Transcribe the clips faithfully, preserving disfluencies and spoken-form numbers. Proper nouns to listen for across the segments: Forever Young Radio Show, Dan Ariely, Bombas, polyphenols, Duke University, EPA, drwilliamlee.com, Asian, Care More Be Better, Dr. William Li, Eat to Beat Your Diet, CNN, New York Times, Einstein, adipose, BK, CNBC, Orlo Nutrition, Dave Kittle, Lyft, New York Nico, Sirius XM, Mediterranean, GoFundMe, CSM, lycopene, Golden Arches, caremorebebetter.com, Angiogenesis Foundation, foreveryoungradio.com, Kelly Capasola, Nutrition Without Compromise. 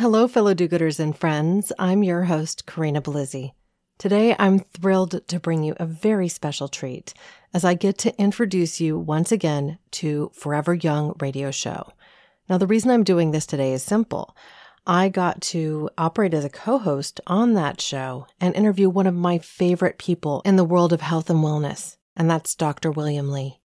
Hello, fellow do-gooders and friends. I'm your host, Corinna Bellizzi. Today, I'm thrilled to bring you a very special treat as I get to introduce you once again to Forever Young Radio Show. Now, the reason I'm doing this today is simple. I got to operate as a co-host on that show and interview one of my favorite people in the world of health and wellness, and that's Doctor William Li.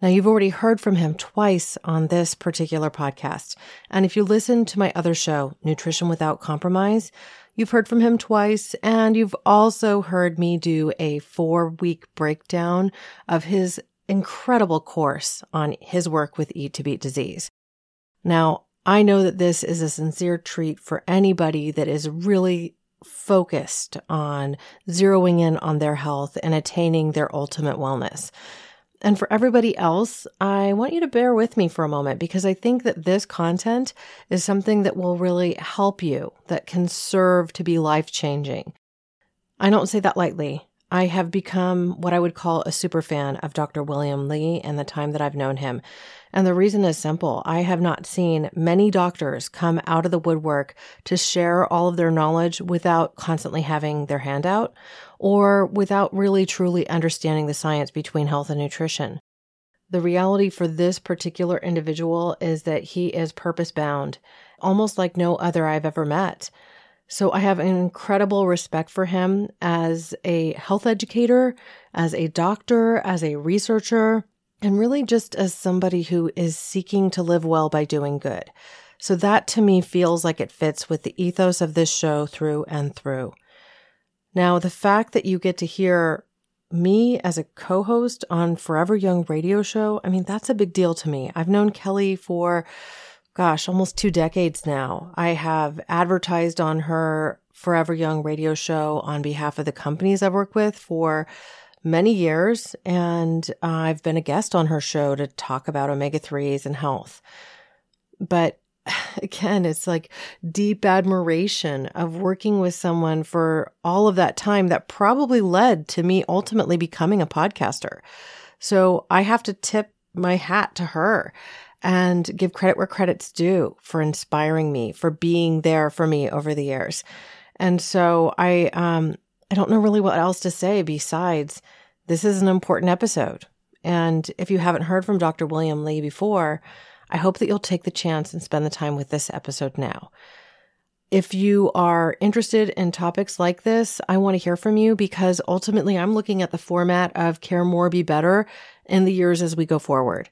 Now, you've already heard from him twice on this particular podcast. And if you listen to my other show, Nutrition Without Compromise, you've heard from him twice. And you've also heard me do a four-week breakdown of his incredible course on his work with Eat to Beat Disease. Now, I know that this is a sincere treat for anybody that is really focused on zeroing in on their health and attaining their ultimate wellness. And for everybody else, I want you to bear with me for a moment because I think that this content is something that will really help you, that can serve to be life-changing. I don't say that lightly. I have become what I would call a super fan of Doctor William Li and the time that I've known him. And the reason is simple. I have not seen many doctors come out of the woodwork to share all of their knowledge without constantly having their hand out or without really truly understanding the science between health and nutrition. The reality for this particular individual is that he is purpose-bound, almost like no other I've ever met. So I have an incredible respect for him as a health educator, as a doctor, as a researcher, and really just as somebody who is seeking to live well by doing good. So that to me feels like it fits with the ethos of this show through and through. Now, the fact that you get to hear me as a co-host on Forever Young Radio Show, I mean, that's a big deal to me. I've known Kelly for Gosh, almost two decades now. I have advertised on her Forever Young Radio Show on behalf of the companies I've worked with for many years, and I've been a guest on her show to talk about omega threes and health. But again, it's like deep admiration of working with someone for all of that time that probably led to me ultimately becoming a podcaster. So I have to tip my hat to her and give credit where credit's due for inspiring me, for being there for me over the years. And so I um, I don't know really what else to say besides this is an important episode. And if you haven't heard from Doctor William Li before, I hope that you'll take the chance and spend the time with this episode now. If you are interested in topics like this, I want to hear from you because ultimately I'm looking at the format of Care More, Be Better in the years as we go forward.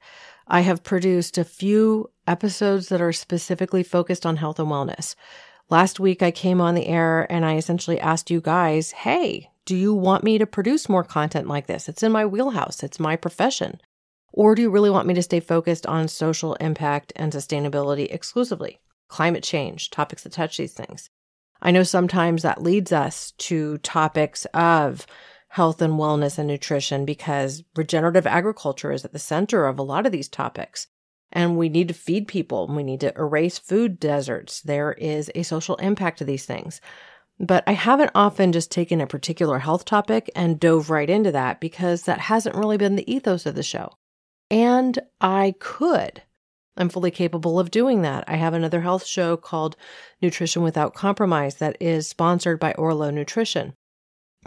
I have produced a few episodes that are specifically focused on health and wellness. Last week, I came on the air and I essentially asked you guys, hey, do you want me to produce more content like this? It's in my wheelhouse. It's my profession. Or do you really want me to stay focused on social impact and sustainability exclusively? Climate change, topics that touch these things. I know sometimes that leads us to topics of health and wellness and nutrition, because regenerative agriculture is at the center of a lot of these topics. And we need to feed people. We need to erase food deserts. There is a social impact to these things. But I haven't often just taken a particular health topic and dove right into that because that hasn't really been the ethos of the show. And I could. I'm fully capable of doing that. I have another health show called Nutrition Without Compromise that is sponsored by Orlo Nutrition.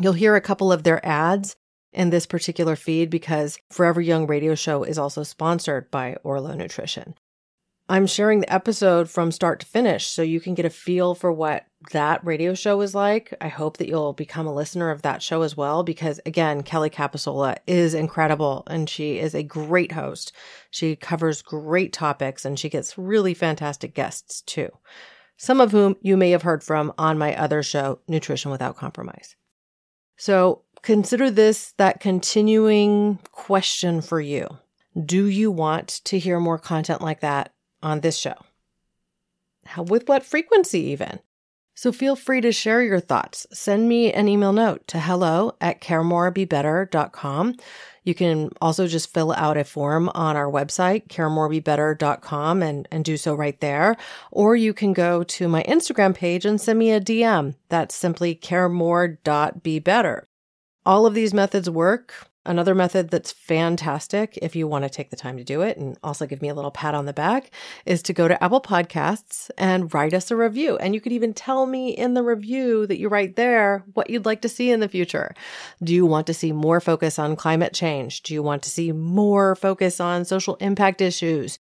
You'll hear a couple of their ads in this particular feed because Forever Young Radio Show is also sponsored by Orlo Nutrition. I'm sharing the episode from start to finish so you can get a feel for what that radio show is like. I hope that you'll become a listener of that show as well because, again, Kelly Capasola is incredible and she is a great host. She covers great topics and she gets really fantastic guests too, some of whom you may have heard from on my other show, Nutrition Without Compromise. So consider this that continuing question for you. Do you want to hear more content like that on this show? How, with what frequency even? So feel free to share your thoughts. Send me an email note to hello at care more be better dot com. You can also just fill out a form on our website, care more be better dot com, and, and do so right there. Or you can go to my Instagram page and send me a D M. That's simply care more dot be better. All of these methods work. Another method that's fantastic if you want to take the time to do it and also give me a little pat on the back is to go to Apple Podcasts and write us a review. And you could even tell me in the review that you write there what you'd like to see in the future. Do you want to see more focus on climate change? Do you want to see more focus on social impact issues?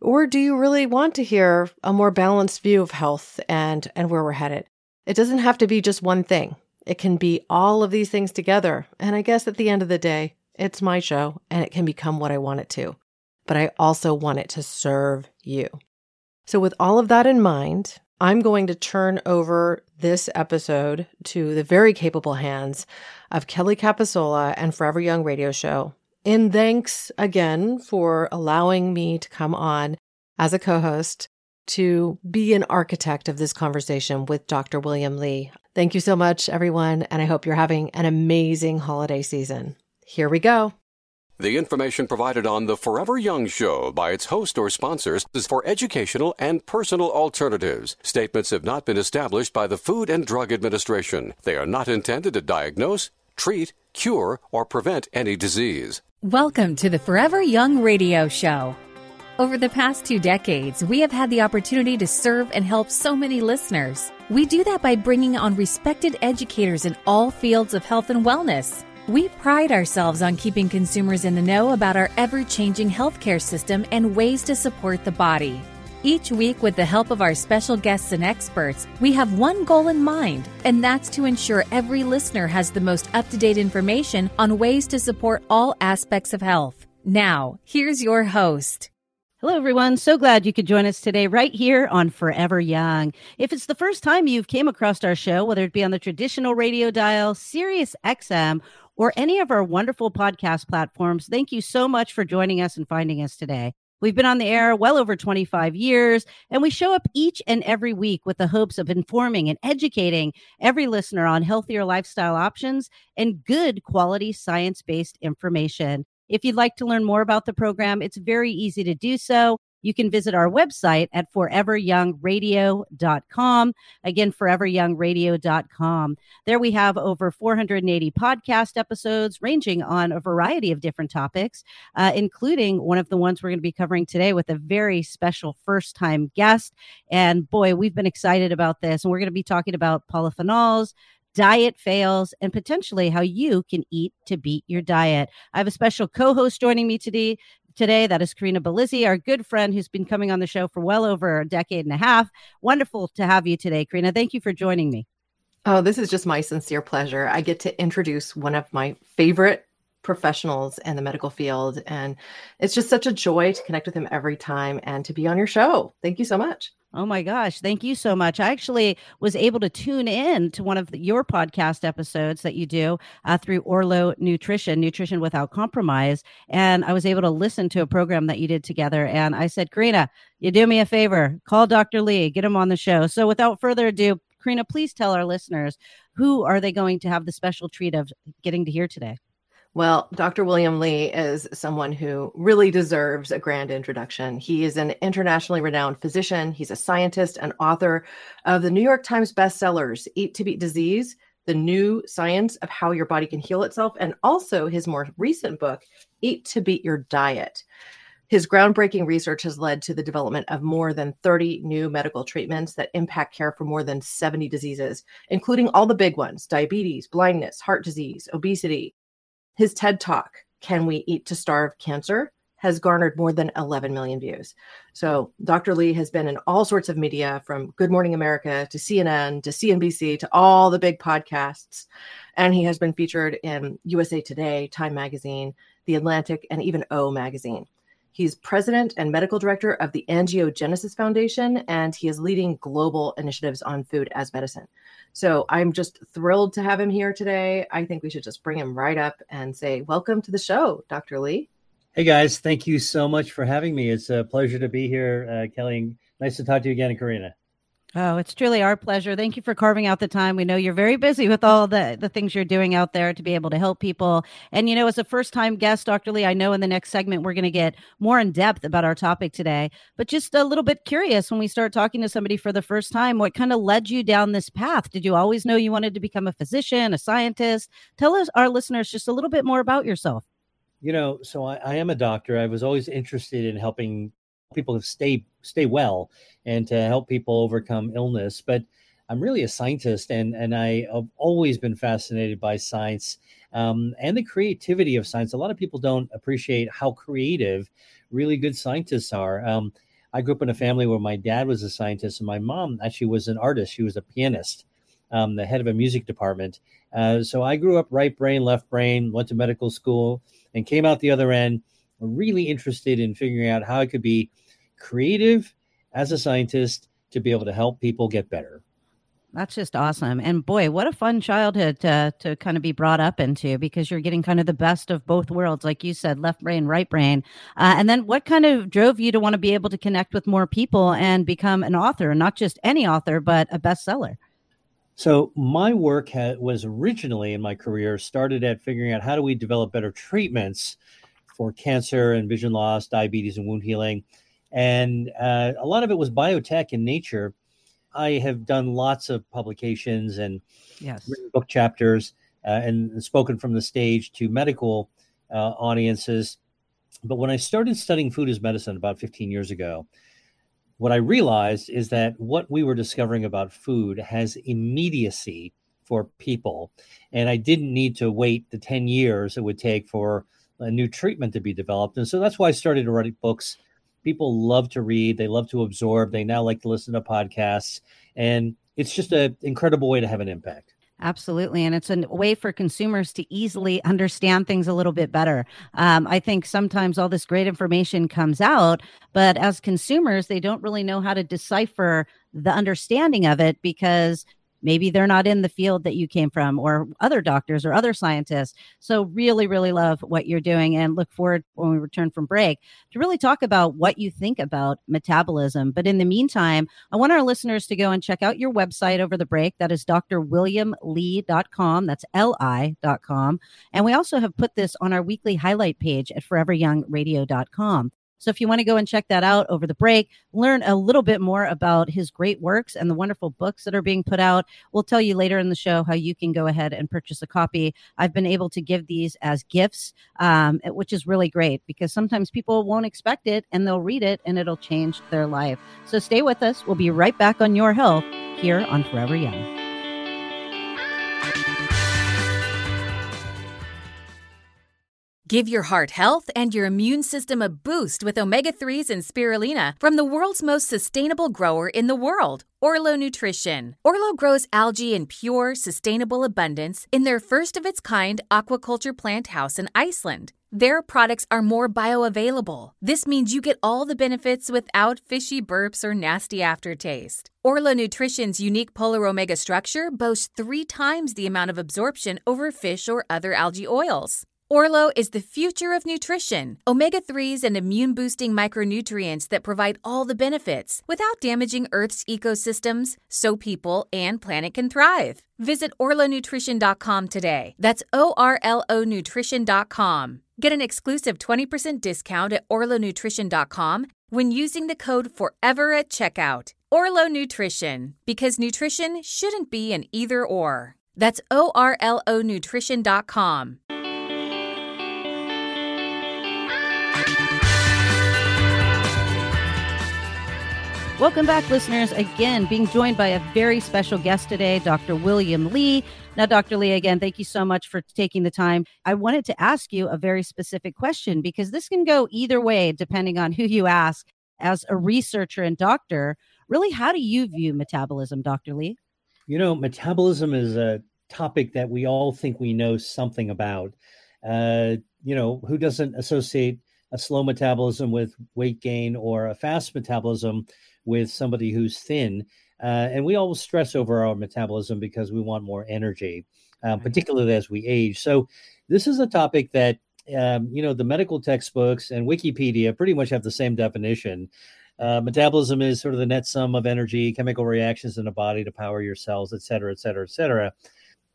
Or do you really want to hear a more balanced view of health and, and where we're headed? It doesn't have to be just one thing. It can be all of these things together. And I guess at the end of the day, it's my show and it can become what I want it to. But I also want it to serve you. So with all of that in mind, I'm going to turn over this episode to the very capable hands of Kelly Capasola and Forever Young Radio Show. And thanks again for allowing me to come on as a co-host to be an architect of this conversation with Doctor William Li. Thank you so much, everyone, and I hope you're having an amazing holiday season. Here we go. The information provided on the Forever Young Show by its host or sponsors is for educational and personal alternatives. Statements have not been established by the Food and Drug Administration. They are not intended to diagnose, treat, cure, or prevent any disease. Welcome to the Forever Young Radio Show. Over the past two decades, we have had the opportunity to serve and help so many listeners. We do that by bringing on respected educators in all fields of health and wellness. We pride ourselves on keeping consumers in the know about our ever-changing healthcare system and ways to support the body. Each week, with the help of our special guests and experts, we have one goal in mind, and that's to ensure every listener has the most up-to-date information on ways to support all aspects of health. Now, here's your host. Hello, everyone. So glad you could join us today right here on Forever Young. If it's the first time you've came across our show, whether it be on the traditional radio dial, Sirius X M, or any of our wonderful podcast platforms, thank you so much for joining us and finding us today. We've been on the air well over twenty-five years, and we show up each and every week with the hopes of informing and educating every listener on healthier lifestyle options and good quality science-based information. If you'd like to learn more about the program, it's very easy to do so. You can visit our website at forever young radio dot com. Again, forever young radio dot com. There we have over four hundred eighty podcast episodes ranging on a variety of different topics, uh, including one of the ones we're going to be covering today with a very special first-time guest. And boy, we've been excited about this. And we're going to be talking about polyphenols, diet fails, and potentially how you can eat to beat your diet. I have a special co-host joining me today. Today, that is Corinna Bellizzi, our good friend who's been coming on the show for well over a decade and a half. Wonderful to have you today, Corinna. Thank you for joining me. Oh, this is just my sincere pleasure. I get to introduce one of my favorite professionals in the medical field, and it's just such a joy to connect with him every time and to be on your show. Thank you so much. Oh my gosh. Thank you so much. I actually was able to tune in to one of the, your podcast episodes that you do uh, through Orlo Nutrition, Nutrition Without Compromise. And I was able to listen to a program that you did together. And I said, Corinna, you do me a favor, call Doctor Li, get him on the show. So without further ado, Corinna, please tell our listeners, who are they going to have the special treat of getting to hear today? Well, Doctor William Li is someone who really deserves a grand introduction. He is an internationally renowned physician. He's a scientist and author of the New York Times bestsellers, Eat to Beat Disease, The New Science of How Your Body Can Heal Itself, and also his more recent book, Eat to Beat Your Diet. His groundbreaking research has led to the development of more than thirty new medical treatments that impact care for more than seventy diseases, including all the big ones, diabetes, blindness, heart disease, obesity. His TED Talk, Can We Eat to Starve Cancer?, has garnered more than eleven million views. So Doctor Li has been in all sorts of media, from Good Morning America to C N N to C N B C to all the big podcasts. And he has been featured in U S A Today, Time Magazine, The Atlantic, and even O Magazine. He's president and medical director of the Angiogenesis Foundation, and he is leading global initiatives on food as medicine. So I'm just thrilled to have him here today. I think we should just bring him right up and say, welcome to the show, Doctor Li. Hey, guys. Thank you so much for having me. It's a pleasure to be here, uh, Kelly. Nice to talk to you again, Corinna. Oh, it's truly our pleasure. Thank you for carving out the time. We know you're very busy with all the, the things you're doing out there to be able to help people. And, you know, as a first-time guest, Doctor Li, I know in the next segment we're going to get more in depth about our topic today, but just a little bit curious when we start talking to somebody for the first time, what kind of led you down this path? Did you always know you wanted to become a physician, a scientist? Tell us, our listeners, just a little bit more about yourself. You know, so I, I am a doctor. I was always interested in helping people to stay stay well and to help people overcome illness. But I'm really a scientist, and, and I have always been fascinated by science um, and the creativity of science. A lot of people don't appreciate how creative really good scientists are. Um, I grew up in a family where my dad was a scientist, and my mom actually was an artist. She was a pianist, um, the head of a music department. Uh, so I grew up right brain, left brain, went to medical school, and came out the other end really interested in figuring out how I could be creative as a scientist to be able to help people get better. That's just awesome. And boy, what a fun childhood to, to kind of be brought up into, because you're getting kind of the best of both worlds. Like you said, left brain, right brain. Uh, and then what kind of drove you to want to be able to connect with more people and become an author, and not just any author, but a bestseller? So my work ha- was originally in my career started at figuring out how do we develop better treatments for cancer and vision loss, diabetes and wound healing. And uh, a lot of it was biotech in nature. I have done lots of publications and yes. written book chapters uh, and spoken from the stage to medical uh, audiences. But when I started studying food as medicine about fifteen years ago, what I realized is that what we were discovering about food has immediacy for people. And I didn't need to wait the ten years it would take for a new treatment to be developed. And so that's why I started to write books. People love to read. They love to absorb. They now like to listen to podcasts. And it's just an incredible way to have an impact. Absolutely. And it's a way for consumers to easily understand things a little bit better. Um, I think sometimes all this great information comes out, but as consumers, they don't really know how to decipher the understanding of it, because maybe they're not in the field that you came from, or other doctors or other scientists. So really, really love what you're doing, and look forward when we return from break to really talk about what you think about metabolism. But in the meantime, I want our listeners to go and check out your website over the break. That is D R William Lee dot com. That's L I dot com. And we also have put this on our weekly highlight page at forever young radio dot com. So if you want to go and check that out over the break, learn a little bit more about his great works and the wonderful books that are being put out. We'll tell you later in the show how you can go ahead and purchase a copy. I've been able to give these as gifts, um, which is really great, because sometimes people won't expect it and they'll read it and it'll change their life. So stay with us. We'll be right back on Your Health here on Forever Young. Give your heart health and your immune system a boost with omega threes and spirulina from the world's most sustainable grower in the world, Orlo Nutrition. Orlo grows algae in pure, sustainable abundance in their first-of-its-kind aquaculture plant house in Iceland. Their products are more bioavailable. This means you get all the benefits without fishy burps or nasty aftertaste. Orlo Nutrition's unique polar omega structure boasts three times the amount of absorption over fish or other algae oils. Orlo is the future of nutrition. Omega threes and immune-boosting micronutrients that provide all the benefits without damaging Earth's ecosystems, so people and planet can thrive. Visit orlo nutrition dot com today. That's O R L O Nutrition dot com. Get an exclusive twenty percent discount at orlo nutrition dot com when using the code FOREVER at checkout. Orlo Nutrition, because nutrition shouldn't be an either-or. That's O R L O Nutrition dot com. Welcome back, listeners. Again, being joined by a very special guest today, Doctor William Li. Now, Doctor Li, again, thank you so much for taking the time. I wanted to ask you a very specific question, because this can go either way depending on who you ask. As a researcher and doctor, really, how do you view metabolism, Doctor Li? You know, metabolism is a topic that we all think we know something about. Uh, you know, who doesn't associate a slow metabolism with weight gain, or a fast metabolism with somebody who's thin. Uh, and we always stress over our metabolism because we want more energy, um, particularly as we age. So this is a topic that, um, you know, the medical textbooks and Wikipedia pretty much have the same definition. Uh, metabolism is sort of the net sum of energy, chemical reactions in the body to power your cells, et cetera, et cetera, et cetera.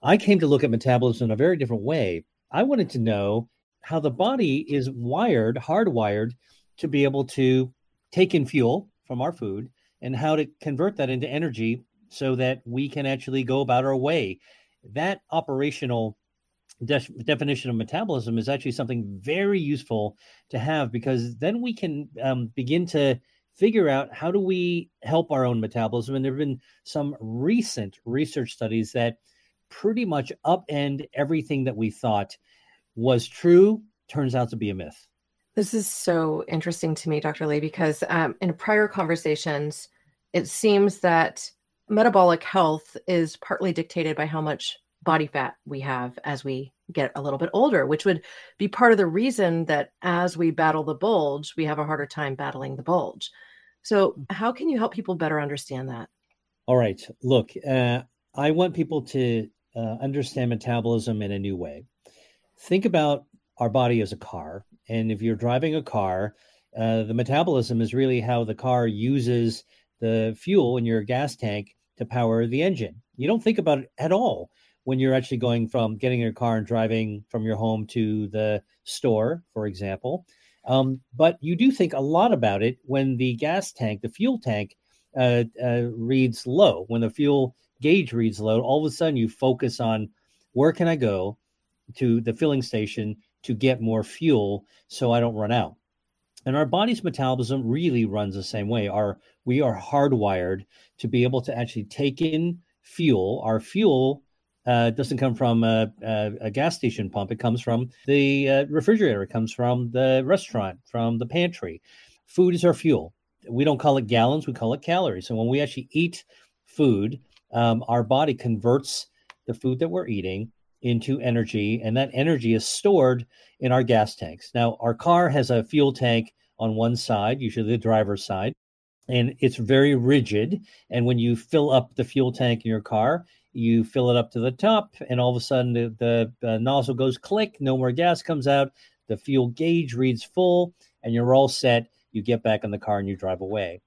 I came to look at metabolism in a very different way. I wanted to know how the body is wired, hardwired, to be able to take in fuel from our food and how to convert that into energy so that we can actually go about our way. That operational de- definition of metabolism is actually something very useful to have, because then we can um, begin to figure out how do we help our own metabolism. And there have been some recent research studies that pretty much upend everything that we thought was true, turns out to be a myth. This is so interesting to me, Doctor Li, because um, in prior conversations, it seems that metabolic health is partly dictated by how much body fat we have as we get a little bit older, which would be part of the reason that as we battle the bulge, we have a harder time battling the bulge. So how can you help people better understand that? All right. Look, uh, I want people to uh, understand metabolism in a new way. Think about our body as a car. And if you're driving a car, uh, the metabolism is really how the car uses the fuel in your gas tank to power the engine. You don't think about it at all when you're actually going from getting in your car and driving from your home to the store, for example. Um, but you do think a lot about it when the gas tank, the fuel tank, uh, uh, reads low. When the fuel gauge reads low, all of a sudden you focus on where can I go to the filling station to get more fuel so I don't run out. And our body's metabolism really runs the same way. Our, we are hardwired to be able to actually take in fuel. Our fuel uh, doesn't come from a, a, a gas station pump. It comes from the uh, refrigerator. It comes from the restaurant, from the pantry. Food is our fuel. We don't call it gallons. We call it calories. And when we actually eat food, um, our body converts the food that we're eating into energy, and that energy is stored in our gas tanks. Now, our car has a fuel tank on one side, usually the driver's side, and it's very rigid. And when you fill up the fuel tank in your car, you fill it up to the top, and all of a sudden the, the uh, nozzle goes click, no more gas comes out, the fuel gauge reads full, and you're all set. You get back in the car and you drive away.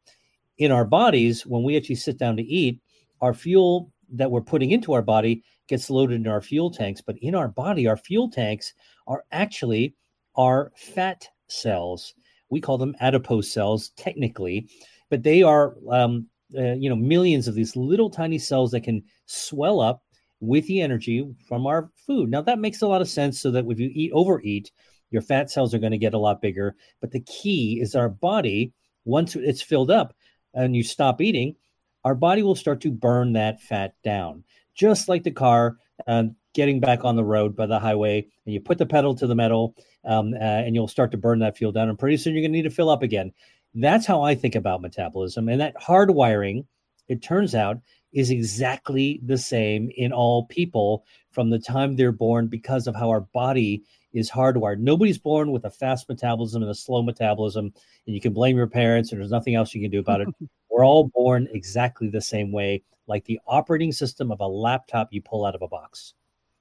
In our bodies, when we actually sit down to eat, our fuel that we're putting into our body gets loaded in our fuel tanks, but in our body, our fuel tanks are actually our fat cells. We call them adipose cells technically, but they are, um, uh, you know, millions of these little tiny cells that can swell up with the energy from our food. Now that makes a lot of sense, so that if you eat, overeat, your fat cells are going to get a lot bigger. But the key is our body, once it's filled up and you stop eating, our body will start to burn that fat down. Just like the car um, getting back on the road by the highway, and you put the pedal to the metal um, uh, and you'll start to burn that fuel down. And pretty soon you're going to need to fill up again. That's how I think about metabolism. And that hardwiring, it turns out, is exactly the same in all people from the time they're born, because of how our body is hardwired. Nobody's born with a fast metabolism and a slow metabolism, and you can blame your parents and there's nothing else you can do about it. We're all born exactly the same way, like the operating system of a laptop you pull out of a box.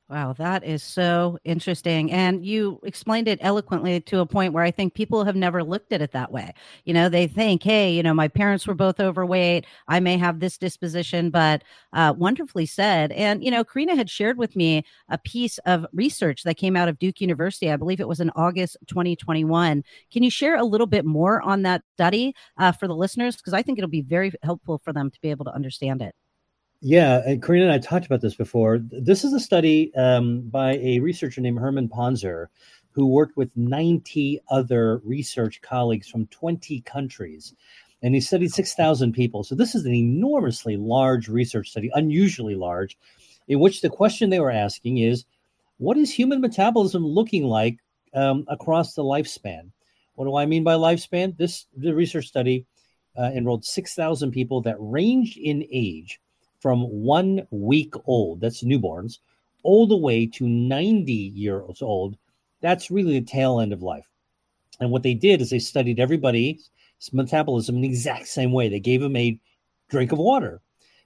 Wow, that is so interesting. And you explained it eloquently to a point where I think people have never looked at it that way. You know, they think, hey, you know, my parents were both overweight. I may have this disposition, but uh, wonderfully said. And, you know, Corinna had shared with me a piece of research that came out of Duke University. I believe it was in August twenty twenty-one. Can you share a little bit more on that study uh, for the listeners? Because I think it'll be very helpful for them to be able to understand it. Yeah, and Corinna and I talked about this before. This is a study um, by a researcher named Herman Ponzer, who worked with ninety other research colleagues from twenty countries, and he studied six thousand people. So this is an enormously large research study, unusually large, in which the question they were asking is, what is human metabolism looking like um, across the lifespan? What do I mean by lifespan? This the research study uh, enrolled six thousand people that ranged in age from one week old, that's newborns, all the way to ninety years old. That's really the tail end of life. And what they did is they studied everybody's metabolism in the exact same way. They gave them a drink of water.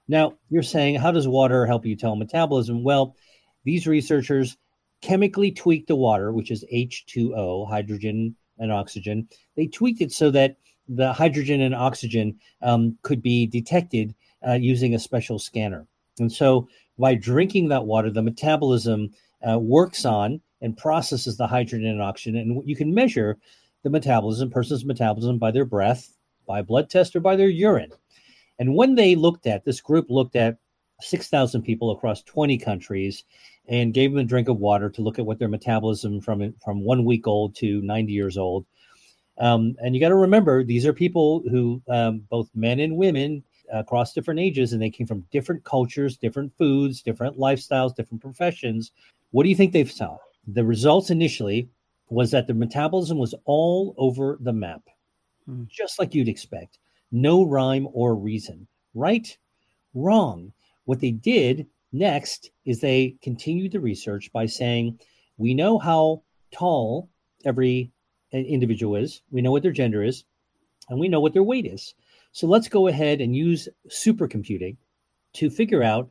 Now, you're saying, how does water help you tell metabolism? Well, these researchers chemically tweaked the water, which is H two O, hydrogen and oxygen. They tweaked it so that the hydrogen and oxygen um, could be detected uh, using a special scanner. And so by drinking that water, the metabolism uh, works on and processes the hydrogen and oxygen. And you can measure the metabolism, person's metabolism, by their breath, by blood test, or by their urine. And when they looked at, this group looked at six thousand people across twenty countries and gave them a drink of water to look at what their metabolism from, from one week old to ninety years old. Um, and you got to remember, these are people who, um, both men and women, uh, across different ages, and they came from different cultures, different foods, different lifestyles, different professions. What do you think they've found? The results initially was that the metabolism was all over the map, mm. just like you'd expect. No rhyme or reason, right? Wrong. What they did next is they continued the research by saying, we know how tall every individual is, we know what their gender is, and we know what their weight is. So let's go ahead and use supercomputing to figure out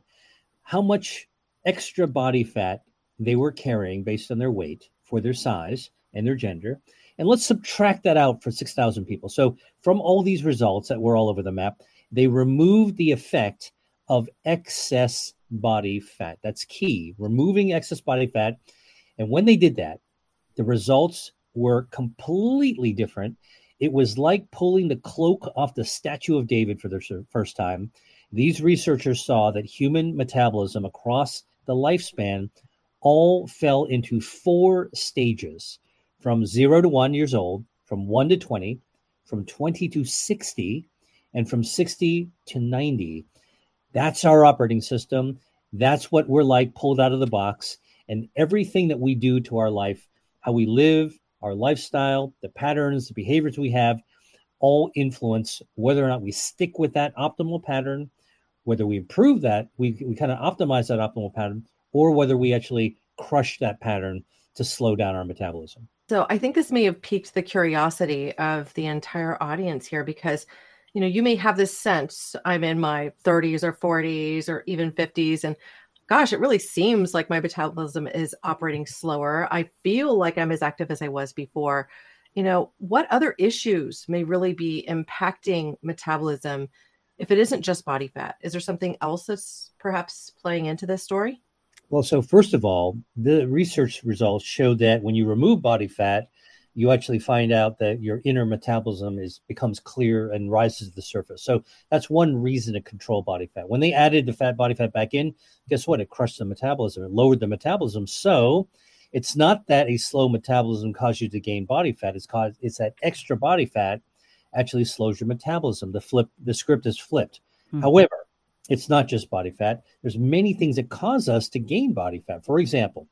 how much extra body fat they were carrying based on their weight for their size and their gender. And let's subtract that out for six thousand people. So from all these results that were all over the map, they removed the effect of excess body fat. That's key, removing excess body fat. And when they did that, the results were completely different. It was like pulling the cloak off the statue of David for the first time. These researchers saw that human metabolism across the lifespan all fell into four stages, from zero to one years old, from one to twenty, from twenty to sixty, and from sixty to ninety. That's our operating system. That's what we're like, pulled out of the box. And everything that we do to our life, how we live, our lifestyle, the patterns, the behaviors we have, all influence whether or not we stick with that optimal pattern, whether we improve that, we, we kind of optimize that optimal pattern, or whether we actually crush that pattern to slow down our metabolism. So I think this may have piqued the curiosity of the entire audience here, because, you know, you may have this sense, I'm in my thirties or forties or even fifties, and gosh, it really seems like my metabolism is operating slower. I feel like I'm as active as I was before. You know, what other issues may really be impacting metabolism if it isn't just body fat? Is there something else that's perhaps playing into this story? Well, so first of all, the research results showed that when you remove body fat, you actually find out that your inner metabolism is becomes clear and rises to the surface. So that's one reason to control body fat. When they added the fat body fat back in, guess what? It crushed the metabolism. It lowered the metabolism. So it's not that a slow metabolism caused you to gain body fat. It's caused, it's that extra body fat actually slows your metabolism. The flip, the script is flipped. Mm-hmm. However, it's not just body fat. There's many things that cause us to gain body fat. For example,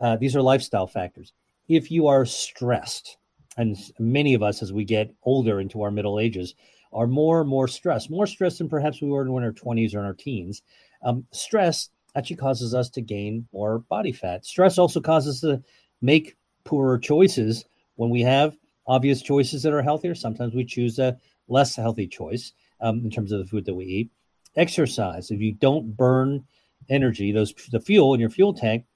uh, these are lifestyle factors. If you are stressed, and many of us as we get older into our middle ages are more and more stressed, more stressed than perhaps we were in our twenties or in our teens. Um, stress actually causes us to gain more body fat. Stress also causes us to make poorer choices. When we have obvious choices that are healthier, sometimes we choose a less healthy choice um, in terms of the food that we eat. Exercise, if you don't burn energy, those the fuel in your fuel tank,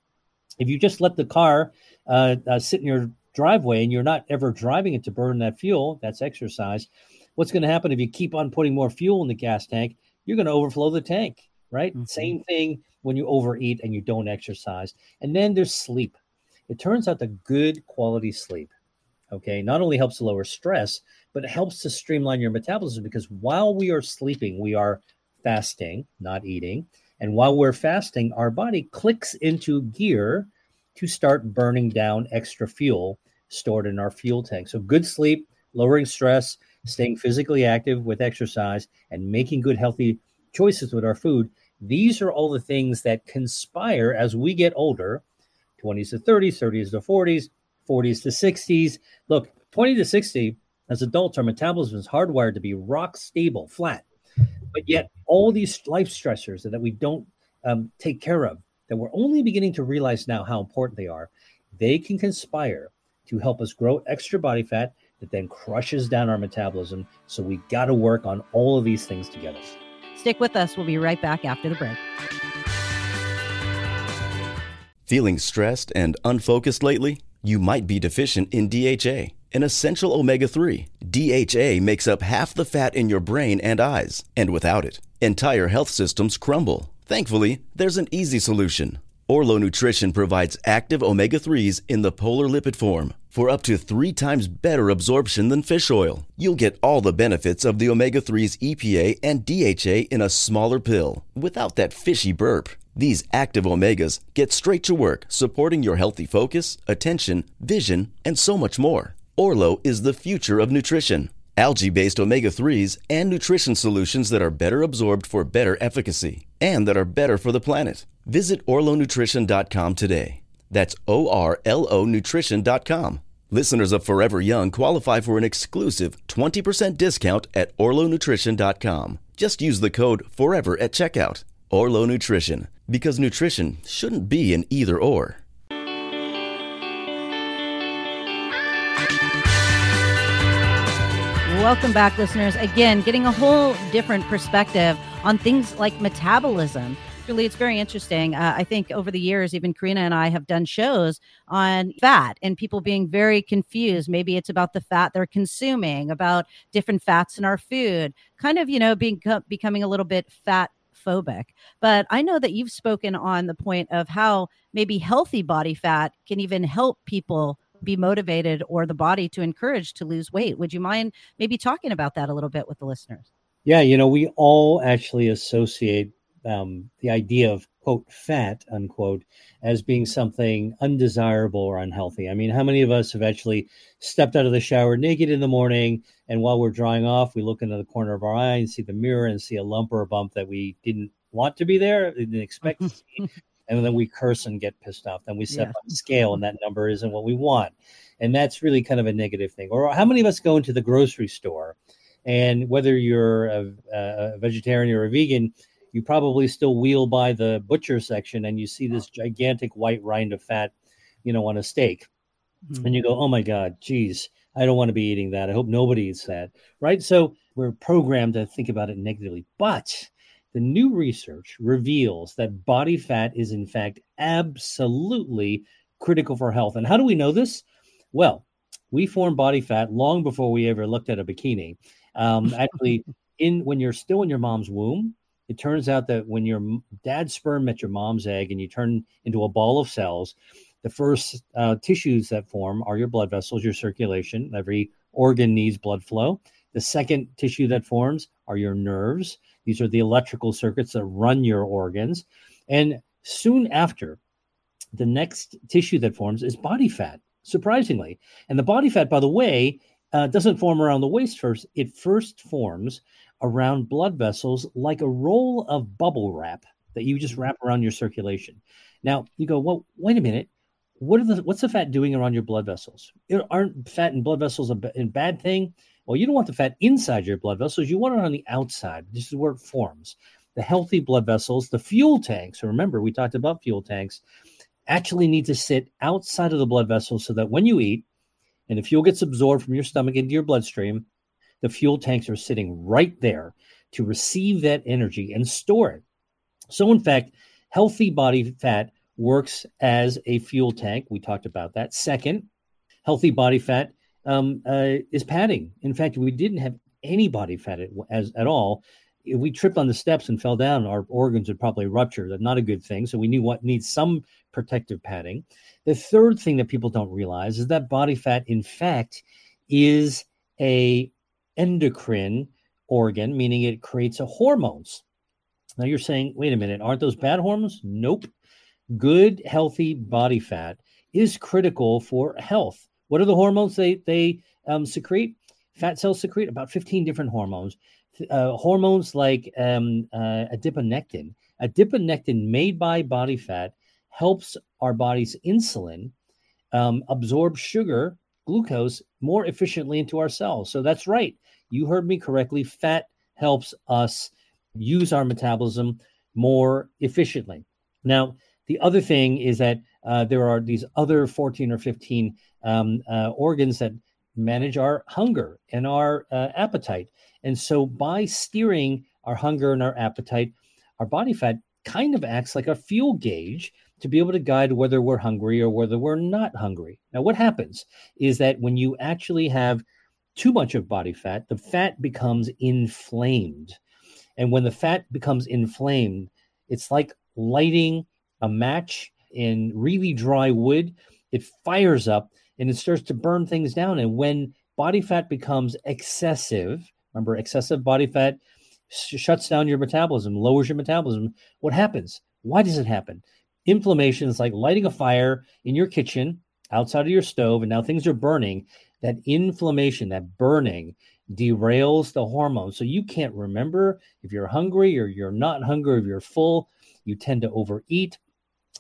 if you just let the car uh, uh, sit in your driveway and you're not ever driving it to burn that fuel, that's exercise. What's going to happen if you keep on putting more fuel in the gas tank? You're going to overflow the tank, right? Mm-hmm. Same thing when you overeat and you don't exercise. And then there's sleep. It turns out that good quality sleep, okay, not only helps to lower stress, but it helps to streamline your metabolism, because while we are sleeping, we are fasting, not eating. And while we're fasting, our body clicks into gear to start burning down extra fuel stored in our fuel tank. So good sleep, lowering stress, staying physically active with exercise, and making good healthy choices with our food. These are all the things that conspire as we get older, twenties to thirties, thirties to forties, forties to sixties. Look, twenty to sixty, as adults, our metabolism is hardwired to be rock stable, flat. But yet all these life stressors that we don't um, take care of, that we're only beginning to realize now how important they are, they can conspire to help us grow extra body fat that then crushes down our metabolism. So we got to work on all of these things together. Stick with us. We'll be right back after the break. Feeling stressed and unfocused lately? You might be deficient in D H A, an essential omega three. D H A makes up half the fat in your brain and eyes, and without it, entire health systems crumble. Thankfully, there's an easy solution. Orlo Nutrition provides active omega threes in the polar lipid form for up to three times better absorption than fish oil. You'll get all the benefits of the omega threes E P A and D H A in a smaller pill, without that fishy burp. These active omegas get straight to work, supporting your healthy focus, attention, vision, and so much more. Orlo is the future of nutrition. Algae-based omega threes and nutrition solutions that are better absorbed for better efficacy and that are better for the planet. Visit orlo nutrition dot com today. That's O R L O nutrition dot com. Listeners of Forever Young qualify for an exclusive twenty percent discount at orlo nutrition dot com. Just use the code FOREVER at checkout. Orlo Nutrition, because nutrition shouldn't be an either or. Welcome back, listeners. Again, getting a whole different perspective on things like metabolism. Really, it's very interesting. Uh, I think over the years, even Corinna and I have done shows on fat and people being very confused. Maybe it's about the fat they're consuming, about different fats in our food, kind of, you know, being becoming a little bit fat phobic. But I know that you've spoken on the point of how maybe healthy body fat can even help people be motivated or the body to encourage to lose weight. Would you mind maybe talking about that a little bit with the listeners? Yeah, you know, we all actually associate um, the idea of, quote, fat, unquote, as being something undesirable or unhealthy. I mean, how many of us have actually stepped out of the shower naked in the morning, and while we're drying off, we look into the corner of our eye and see the mirror and see a lump or a bump that we didn't want to be there, didn't expect to see. And then we curse and get pissed off. Then we step yeah. on the scale and that number isn't what we want. And that's really kind of a negative thing. Or how many of us go into the grocery store, and whether you're a, a vegetarian or a vegan, you probably still wheel by the butcher section and you see this gigantic white rind of fat, you know, on a steak. Mm-hmm. And you go, oh my God, geez, I don't want to be eating that. I hope nobody eats that, right? So we're programmed to think about it negatively. But the new research reveals that body fat is, in fact, absolutely critical for health. And how do we know this? Well, we form body fat long before we ever looked at a bikini. Um, actually, in when you're still in your mom's womb, it turns out that when your dad's sperm met your mom's egg and you turn into a ball of cells, the first uh, tissues that form are your blood vessels, your circulation. Every organ needs blood flow. The second tissue that forms are your nerves. These are the electrical circuits that run your organs. And soon after, the next tissue that forms is body fat, surprisingly. And the body fat, by the way, uh, doesn't form around the waist first. It first forms around blood vessels like a roll of bubble wrap that you just wrap around your circulation. Now, you go, well, wait a minute. What are the, what's the fat doing around your blood vessels? Aren't fat and blood vessels a, a bad thing? Well, you don't want the fat inside your blood vessels. You want it on the outside. This is where it forms. The healthy blood vessels, the fuel tanks, remember we talked about fuel tanks, actually need to sit outside of the blood vessels so that when you eat and the fuel gets absorbed from your stomach into your bloodstream, the fuel tanks are sitting right there to receive that energy and store it. So, in fact, healthy body fat works as a fuel tank. We talked about that. Second, healthy body fat Um, uh, is padding. In fact, we didn't have any body fat at, as, at all. If we tripped on the steps and fell down, our organs would probably rupture. That's not a good thing. So we knew what needs some protective padding. The third thing that people don't realize is that body fat, in fact, is a endocrine organ, meaning it creates a hormones. Now you're saying, wait a minute, aren't those bad hormones? Nope. Good, healthy body fat is critical for health. What are the hormones they, they um, secrete? Fat cells secrete about fifteen different hormones. Uh, hormones like um, uh, adiponectin. Adiponectin made by body fat helps our body's insulin um, absorb sugar, glucose, more efficiently into our cells. So that's right. You heard me correctly. Fat helps us use our metabolism more efficiently. Now, the other thing is that uh, there are these other fourteen or fifteen Um, uh, organs that manage our hunger and our uh, appetite. And so by steering our hunger and our appetite, our body fat kind of acts like a fuel gauge to be able to guide whether we're hungry or whether we're not hungry. Now, what happens is that when you actually have too much of body fat, the fat becomes inflamed. And when the fat becomes inflamed, it's like lighting a match in really dry wood. It fires up and it starts to burn things down. And when body fat becomes excessive, remember, excessive body fat sh- shuts down your metabolism, lowers your metabolism. What happens? Why does it happen? Inflammation is like lighting a fire in your kitchen outside of your stove, and now things are burning. That inflammation, that burning, derails the hormones. So you can't remember if you're hungry or you're not hungry, if you're full. You tend to overeat.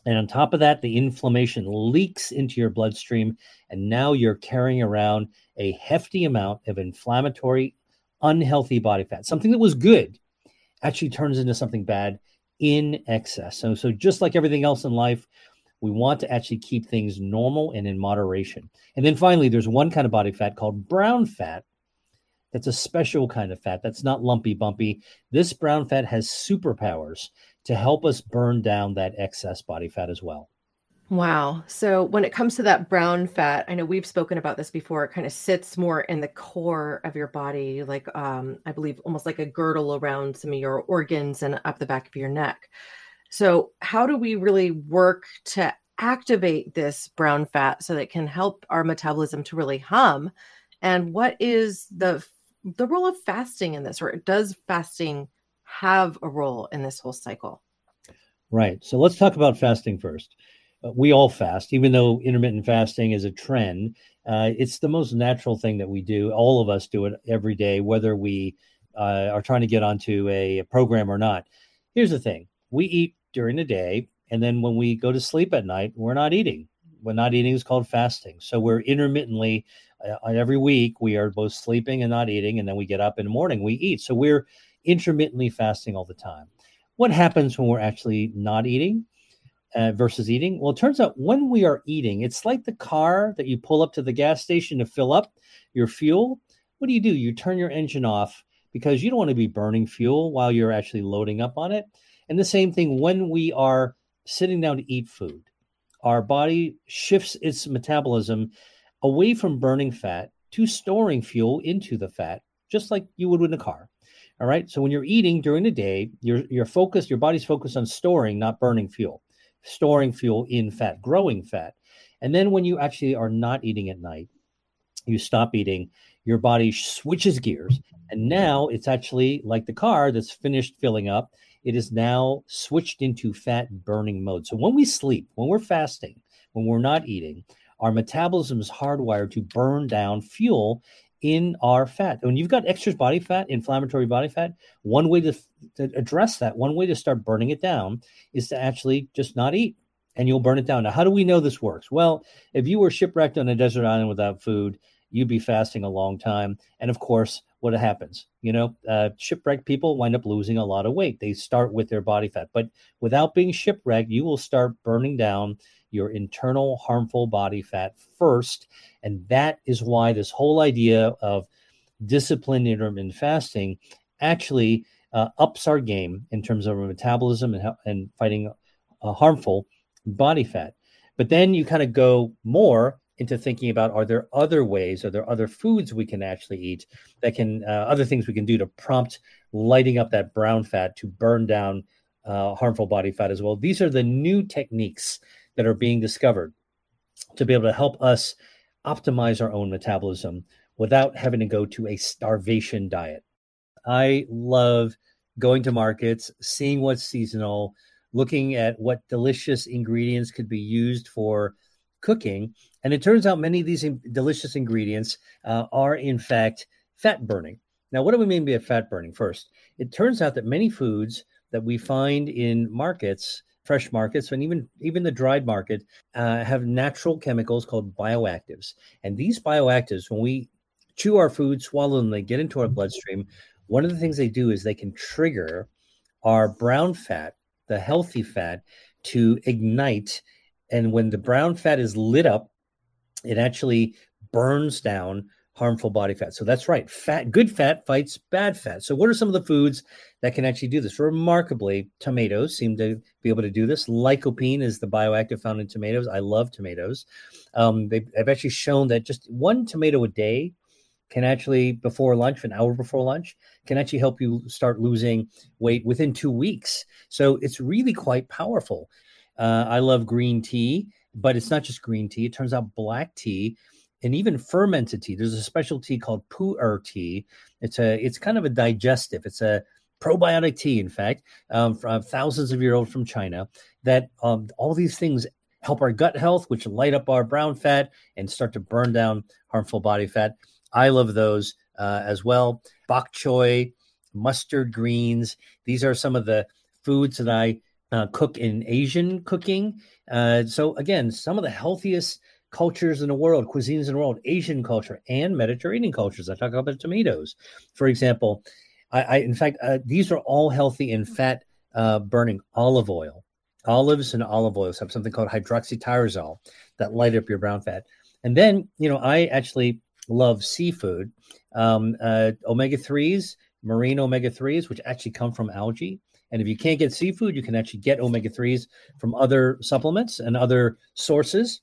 And on top of that, the inflammation leaks into your bloodstream. And now you're carrying around a hefty amount of inflammatory, unhealthy body fat. Something that was good actually turns into something bad in excess. So, so just like everything else in life, we want to actually keep things normal and in moderation. And then finally, there's one kind of body fat called brown fat. That's a special kind of fat. That's not lumpy, bumpy. This brown fat has superpowers to help us burn down that excess body fat as well. Wow. So when it comes to that brown fat, I know we've spoken about this before, it kind of sits more in the core of your body, like um, I believe almost like a girdle around some of your organs and up the back of your neck. So how do we really work to activate this brown fat so that it can help our metabolism to really hum? And what is the the role of fasting in this, or does fasting have a role in this whole cycle? Right. So let's talk about fasting first. We all fast, even though intermittent fasting is a trend. Uh, it's the most natural thing that we do. All of us do it every day, whether we uh, are trying to get onto a, a program or not. Here's the thing. We eat during the day, and then when we go to sleep at night, we're not eating. We're not eating is called fasting. So we're intermittently, uh, every week, we are both sleeping and not eating, and then we get up in the morning, we eat. So we're intermittently fasting all the time. What happens when we're actually not eating uh, versus eating? Well, it turns out when we are eating, it's like the car that you pull up to the gas station to fill up your fuel. What do you do? You turn your engine off because you don't want to be burning fuel while you're actually loading up on it. And the same thing when we are sitting down to eat food. Our body shifts its metabolism away from burning fat to storing fuel into the fat, just like you would in a car. All right. So when you're eating during the day, you're, you're focused, your body's focused on storing, not burning fuel, storing fuel in fat, growing fat. And then when you actually are not eating at night, you stop eating, your body switches gears. And now it's actually like the car that's finished filling up. It is now switched into fat burning mode. So when we sleep, when we're fasting, when we're not eating, our metabolism is hardwired to burn down fuel in our fat. When you've got excess body fat, inflammatory body fat, one way to, to address that, one way to start burning it down is to actually just not eat, and you'll burn it down. Now, how do we know this works? Well, if you were shipwrecked on a desert island without food, you'd be fasting a long time. And of course, what happens? You know, uh, shipwrecked people wind up losing a lot of weight. They start with their body fat, but without being shipwrecked, you will start burning down your internal harmful body fat first. And that is why this whole idea of disciplined intermittent fasting actually uh, ups our game in terms of our metabolism and, and fighting a harmful body fat. But then you kind of go more into thinking about, are there other ways, are there other foods we can actually eat that can, uh, other things we can do to prompt lighting up that brown fat to burn down uh, harmful body fat as well. These are the new techniques that are being discovered to be able to help us optimize our own metabolism without having to go to a starvation diet. I love going to markets, seeing what's seasonal, looking at what delicious ingredients could be used for cooking. And it turns out many of these in- delicious ingredients uh, are, in fact, fat burning. Now, what do we mean by fat burning first? It turns out that many foods that we find in markets, fresh markets, and even, even the dried market, uh, have natural chemicals called bioactives. And these bioactives, when we chew our food, swallow them, they get into our bloodstream. One of the things they do is they can trigger our brown fat, the healthy fat, to ignite. And when the brown fat is lit up, it actually burns down harmful body fat. So that's right. Fat, good fat fights bad fat. So what are some of the foods that can actually do this? Remarkably, tomatoes seem to be able to do this. Lycopene is the bioactive found in tomatoes. I love tomatoes. Um, they, I've actually shown that just one tomato a day can actually, before lunch, an hour before lunch, can actually help you start losing weight within two weeks. So it's really quite powerful. Uh, I love green tea, but it's not just green tea. It turns out black tea and even fermented tea. There's a special tea called pu'er tea. It's a, it's kind of a digestive. It's a probiotic tea, in fact, um, from thousands of years old from China, that um, all these things help our gut health, which light up our brown fat and start to burn down harmful body fat. I love those uh, as well. Bok choy, mustard greens. These are some of the foods that I uh, cook in Asian cooking. Uh, so again, some of the healthiest cultures in the world, cuisines in the world, Asian culture and Mediterranean cultures. I talk about tomatoes, for example. I, I in fact, uh, these are all healthy in fat uh, burning. Olive oil. Olives and olive oils have something called hydroxytyrosol that light up your brown fat. And then, you know, I actually love seafood, um, uh, omega threes, marine omega threes, which actually come from algae. And if you can't get seafood, you can actually get omega threes from other supplements and other sources.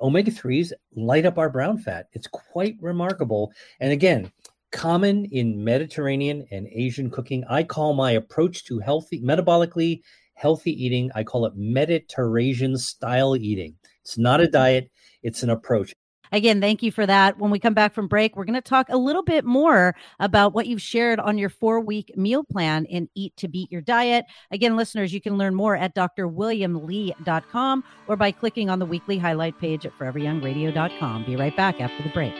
Omega threes light up our brown fat. It's quite remarkable. And again, common in Mediterranean and Asian cooking. I call my approach to healthy, metabolically healthy eating, I call it Mediterranean style eating. It's not a diet, it's an approach. Again, thank you for that. When we come back from break, we're going to talk a little bit more about what you've shared on your four-week meal plan in Eat to Beat Your Diet. Again, listeners, you can learn more at D R William Lee dot com or by clicking on the weekly highlight page at forever young radio dot com. Be right back after the break.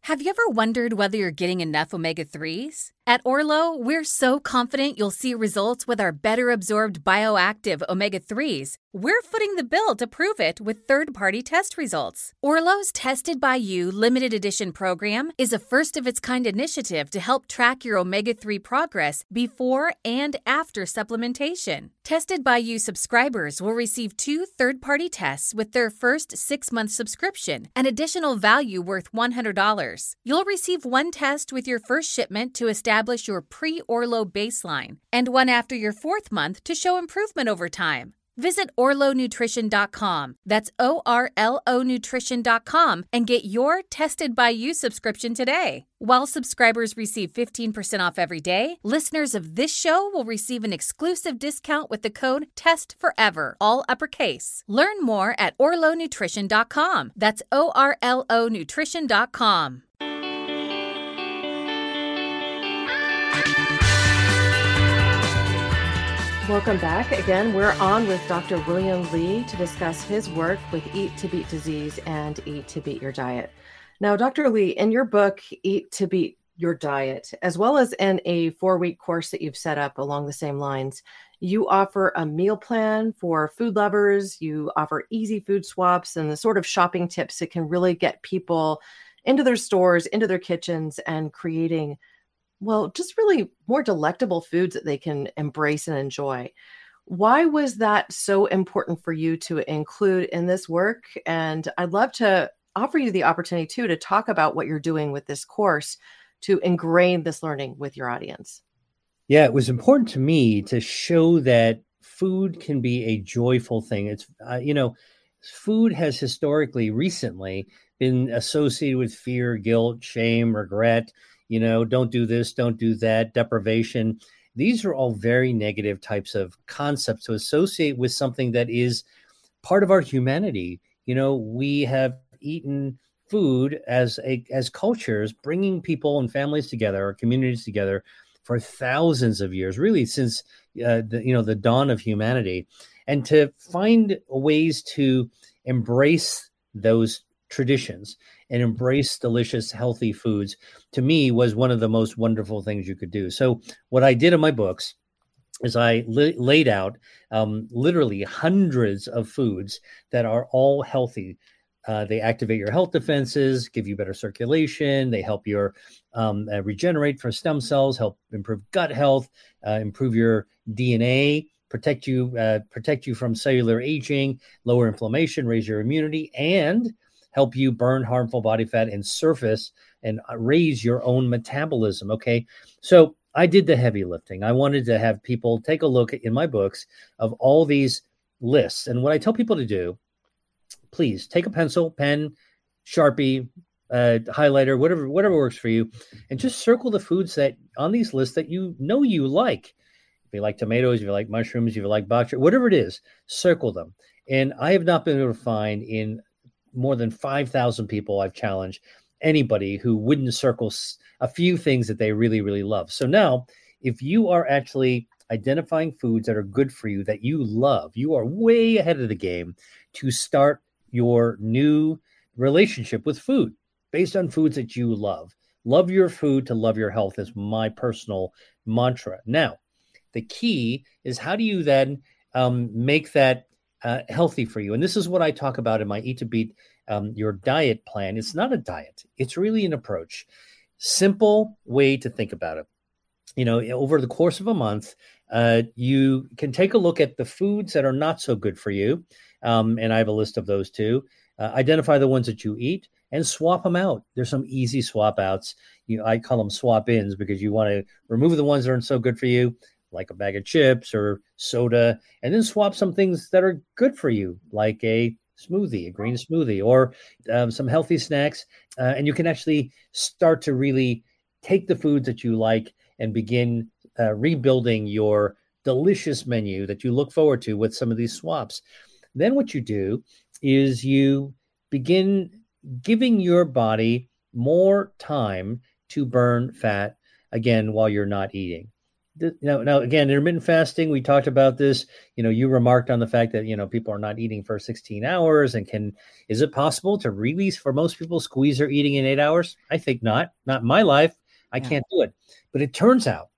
Have you ever wondered whether you're getting enough omega threes? At Orlo, we're so confident you'll see results with our better absorbed bioactive omega threes. We're footing the bill to prove it with third-party test results. Orlo's Tested by You limited edition program is a first-of-its-kind initiative to help track your omega three progress before and after supplementation. Tested by You subscribers will receive two third-party tests with their first six-month subscription, an additional value worth one hundred dollars. You'll receive one test with your first shipment to establish your pre-Orlo baseline and one after your fourth month to show improvement over time. Visit orlo nutrition dot com, that's O R L O nutrition dot com, and get your Tested by You subscription today. While subscribers receive fifteen percent off every day, listeners of this show will receive an exclusive discount with the code TESTFOREVER, all uppercase. Learn more at orlo nutrition dot com, that's O R L O nutrition dot com. Welcome back. Again, we're on with Doctor William Li to discuss his work with Eat to Beat Disease and Eat to Beat Your Diet. Now, Doctor Li, in your book, Eat to Beat Your Diet, as well as in a four-week course that you've set up along the same lines, you offer a meal plan for food lovers, you offer easy food swaps and the sort of shopping tips that can really get people into their stores, into their kitchens, and creating Well, just really more delectable foods that they can embrace and enjoy. Why was that so important for you to include in this work? And I'd love to offer you the opportunity, too, to talk about what you're doing with this course to ingrain this learning with your audience. Yeah, it was important to me to show that food can be a joyful thing. It's, uh, you know, food has historically, recently, been associated with fear, guilt, shame, regret. You know, don't do this, don't do that, deprivation. These are all very negative types of concepts to associate with something that is part of our humanity. You know, we have eaten food as a as cultures, bringing people and families together, or communities together for thousands of years, really since, uh, the, you know, the dawn of humanity. And to find ways to embrace those traditions and embrace delicious, healthy foods, to me, was one of the most wonderful things you could do. So what I did in my books is I li- laid out um, literally hundreds of foods that are all healthy. Uh, they activate your health defenses, give you better circulation. They help your um, uh, regenerate for stem cells, help improve gut health, uh, improve your D N A, protect you, uh, protect you from cellular aging, lower inflammation, raise your immunity, and help you burn harmful body fat and surface and raise your own metabolism, okay? So I did the heavy lifting. I wanted to have people take a look in my books of all these lists. And what I tell people to do, please take a pencil, pen, Sharpie, uh, highlighter, whatever, whatever works for you. And just circle the foods that on these lists that you know you like. If you like tomatoes, if you like mushrooms, if you like bok choy, whatever it is, circle them. And I have not been able to find in more than five thousand people I've challenged anybody who wouldn't circle a few things that they really, really love. So now if you are actually identifying foods that are good for you, that you love, you are way ahead of the game to start your new relationship with food based on foods that you love. Love your food to love your health is my personal mantra. Now, the key is how do you then um, make that uh, healthy for you? And this is what I talk about in my Eat to Beat um, Your Diet plan. It's not a diet. It's really an approach. Simple way to think about it. You know, over the course of a month, uh, you can take a look at the foods that are not so good for you. Um, and I have a list of those too. Uh, identify the ones that you eat and swap them out. There's some easy swap outs. You know, I call them swap ins because you want to remove the ones that aren't so good for you, like a bag of chips or soda, and then swap some things that are good for you, like a smoothie, a green smoothie, or um, some healthy snacks. Uh, and you can actually start to really take the foods that you like and begin uh, rebuilding your delicious menu that you look forward to with some of these swaps. Then what you do is you begin giving your body more time to burn fat, again, while you're not eating. Now, now, again, intermittent fasting, we talked about this. You know, you remarked on the fact that, you know, people are not eating for sixteen hours and can, is it possible to really, for most people, squeeze their eating in eight hours? I think not. Not in my life. I can't do it. But it turns out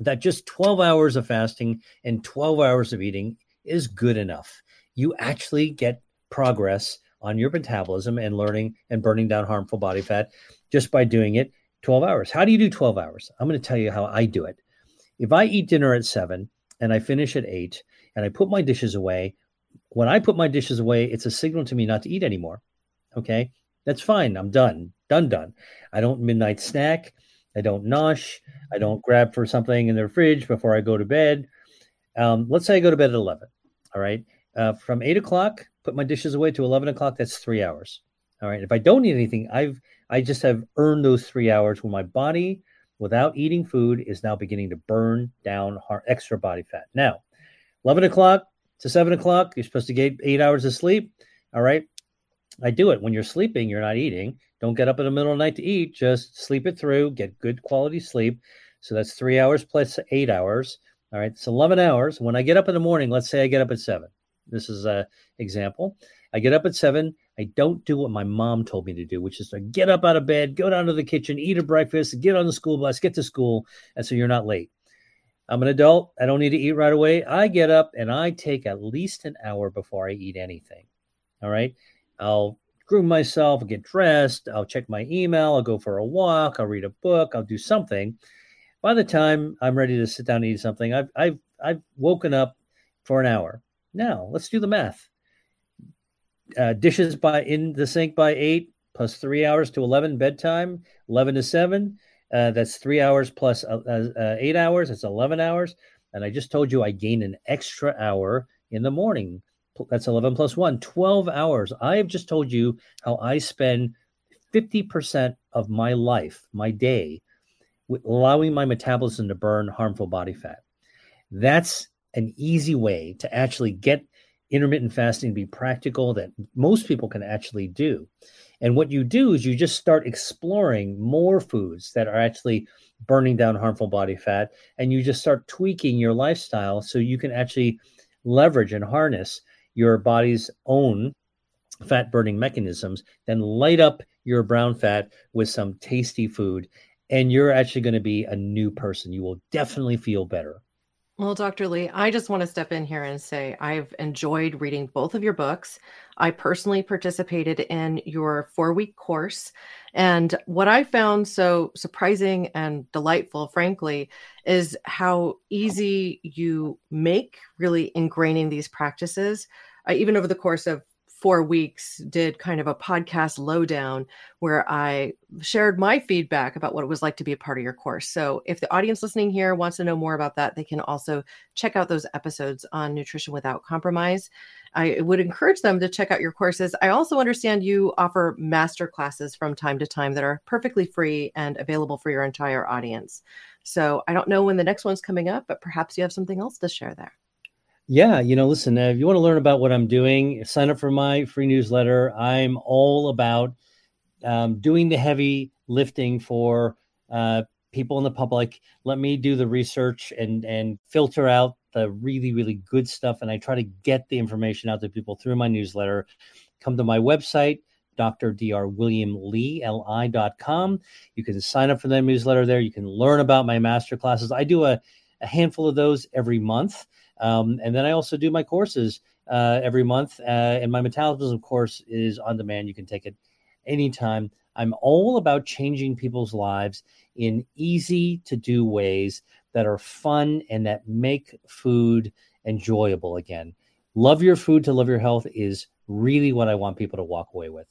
that just twelve hours of fasting and twelve hours of eating is good enough. You actually get progress on your metabolism and learning and burning down harmful body fat just by doing it twelve hours. How do you do twelve hours? I'm going to tell you how I do it. If I eat dinner at seven and I finish at eight and I put my dishes away, when I put my dishes away, it's a signal to me not to eat anymore. Okay, that's fine. I'm done, done, done. I don't midnight snack. I don't nosh. I don't grab for something in their fridge before I go to bed. Um, let's say I go to bed at eleven. All right. Uh, from eight o'clock, put my dishes away to eleven o'clock. That's three hours. All right. If I don't eat anything, I've, I just have earned those three hours when my body without eating food is now beginning to burn down extra body fat. Now, eleven o'clock to seven o'clock, you're supposed to get eight hours of sleep. All right. I do it. When you're sleeping, you're not eating. Don't get up in the middle of the night to eat. Just sleep it through. Get good quality sleep. So that's three hours plus eight hours. All right. It's eleven hours. When I get up in the morning, let's say I get up at seven. This is an example. I get up at seven. I don't do what my mom told me to do, which is to get up out of bed, go down to the kitchen, eat a breakfast, get on the school bus, get to school. And so you're not late. I'm an adult. I don't need to eat right away. I get up and I take at least an hour before I eat anything. All right. I'll groom myself, I'll get dressed, I'll check my email, I'll go for a walk, I'll read a book, I'll do something. By the time I'm ready to sit down and eat something, I've I've I've woken up for an hour. Now let's do the math. Uh, dishes by in the sink by eight plus three hours to eleven bedtime, eleven to seven. Uh, that's three hours plus uh, uh, eight hours. That's eleven hours. And I just told you I gain an extra hour in the morning. That's eleven plus one, twelve hours. I have just told you how I spend fifty percent of my life, my day, with allowing my metabolism to burn harmful body fat. That's an easy way to actually get intermittent fasting to be practical that most people can actually do. And what you do is you just start exploring more foods that are actually burning down harmful body fat, and you just start tweaking your lifestyle so you can actually leverage and harness your body's own fat burning mechanisms, then light up your brown fat with some tasty food, and you're actually going to be a new person. You will definitely feel better. Well, Doctor Li, I just want to step in here and say I've enjoyed reading both of your books. I personally participated in your four-week course. And what I found so surprising and delightful, frankly, is how easy you make really ingraining these practices. I, even over the course of four weeks did kind of a podcast lowdown where I shared my feedback about what it was like to be a part of your course. So if the audience listening here wants to know more about that, they can also check out those episodes on Nutrition Without Compromise. I would encourage them to check out your courses. I also understand you offer master classes from time to time that are perfectly free and available for your entire audience. So I don't know when the next one's coming up, but perhaps you have something else to share there. Yeah, you know, listen, uh, if you want to learn about what I'm doing, sign up for my free newsletter. I'm all about um, doing the heavy lifting for uh, people in the public. Let me do the research and and filter out the really, really good stuff. And I try to get the information out to people through my newsletter. Come to my website, D R William Lee dot com. You can sign up for that newsletter there. You can learn about my master classes. I do a, a handful of those every month. Um, and then I also do my courses uh, every month. Uh, and my metabolism course is on demand. You can take it anytime. I'm all about changing people's lives in easy to do ways that are fun and that make food enjoyable again. Love your food to love your health is really what I want people to walk away with.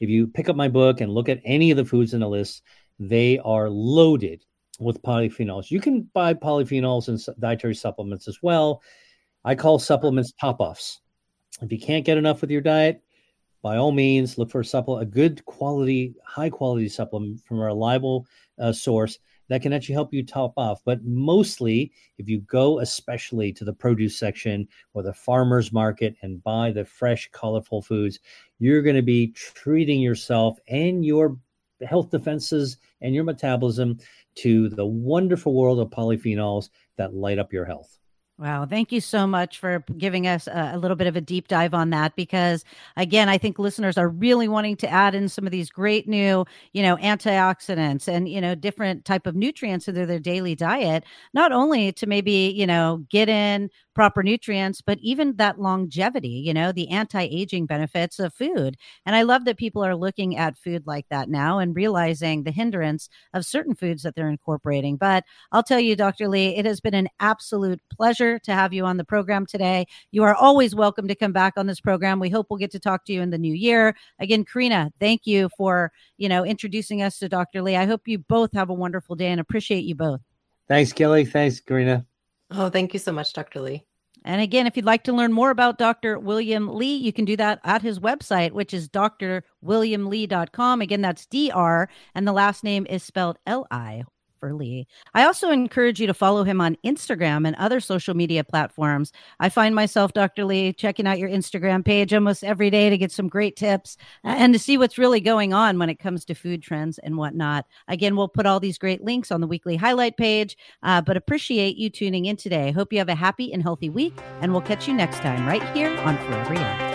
If you pick up my book and look at any of the foods in the list, they are loaded with polyphenols. You can buy polyphenols and dietary supplements as well. I call supplements top-offs. If you can't get enough with your diet, by all means, look for a supplement, a good quality, high quality supplement from a reliable uh, source that can actually help you top off. But mostly, if you go especially to the produce section or the farmer's market and buy the fresh, colorful foods, you're going to be treating yourself and your health defenses and your metabolism to the wonderful world of polyphenols that light up your health. Wow. Thank you so much for giving us a, a little bit of a deep dive on that, because again, I think listeners are really wanting to add in some of these great new, you know, antioxidants and, you know, different type of nutrients into their daily diet, not only to maybe, you know, get in proper nutrients, but even that longevity, you know, the anti-aging benefits of food. And I love that people are looking at food like that now and realizing the hindrance of certain foods that they're incorporating. But I'll tell you, Doctor Li, it has been an absolute pleasure to have you on the program today. You are always welcome to come back on this program. We hope we'll get to talk to you in the new year. Again, Corinna, thank you for, you know, introducing us to Doctor Li. I hope you both have a wonderful day and appreciate you both. Thanks, Kelly. Thanks, Corinna. Oh, thank you so much, Doctor Li. And again, if you'd like to learn more about Doctor William Li, you can do that at his website, which is D R William Lee dot com. Again, that's D R, and the last name is spelled L I for Lee. I also encourage you to follow him on Instagram and other social media platforms. I find myself, Doctor Li, checking out your Instagram page almost every day to get some great tips and to see what's really going on when it comes to food trends and whatnot. Again, we'll put all these great links on the weekly highlight page, uh, but appreciate you tuning in today. Hope you have a happy and healthy week, and we'll catch you next time right here on Forever Young.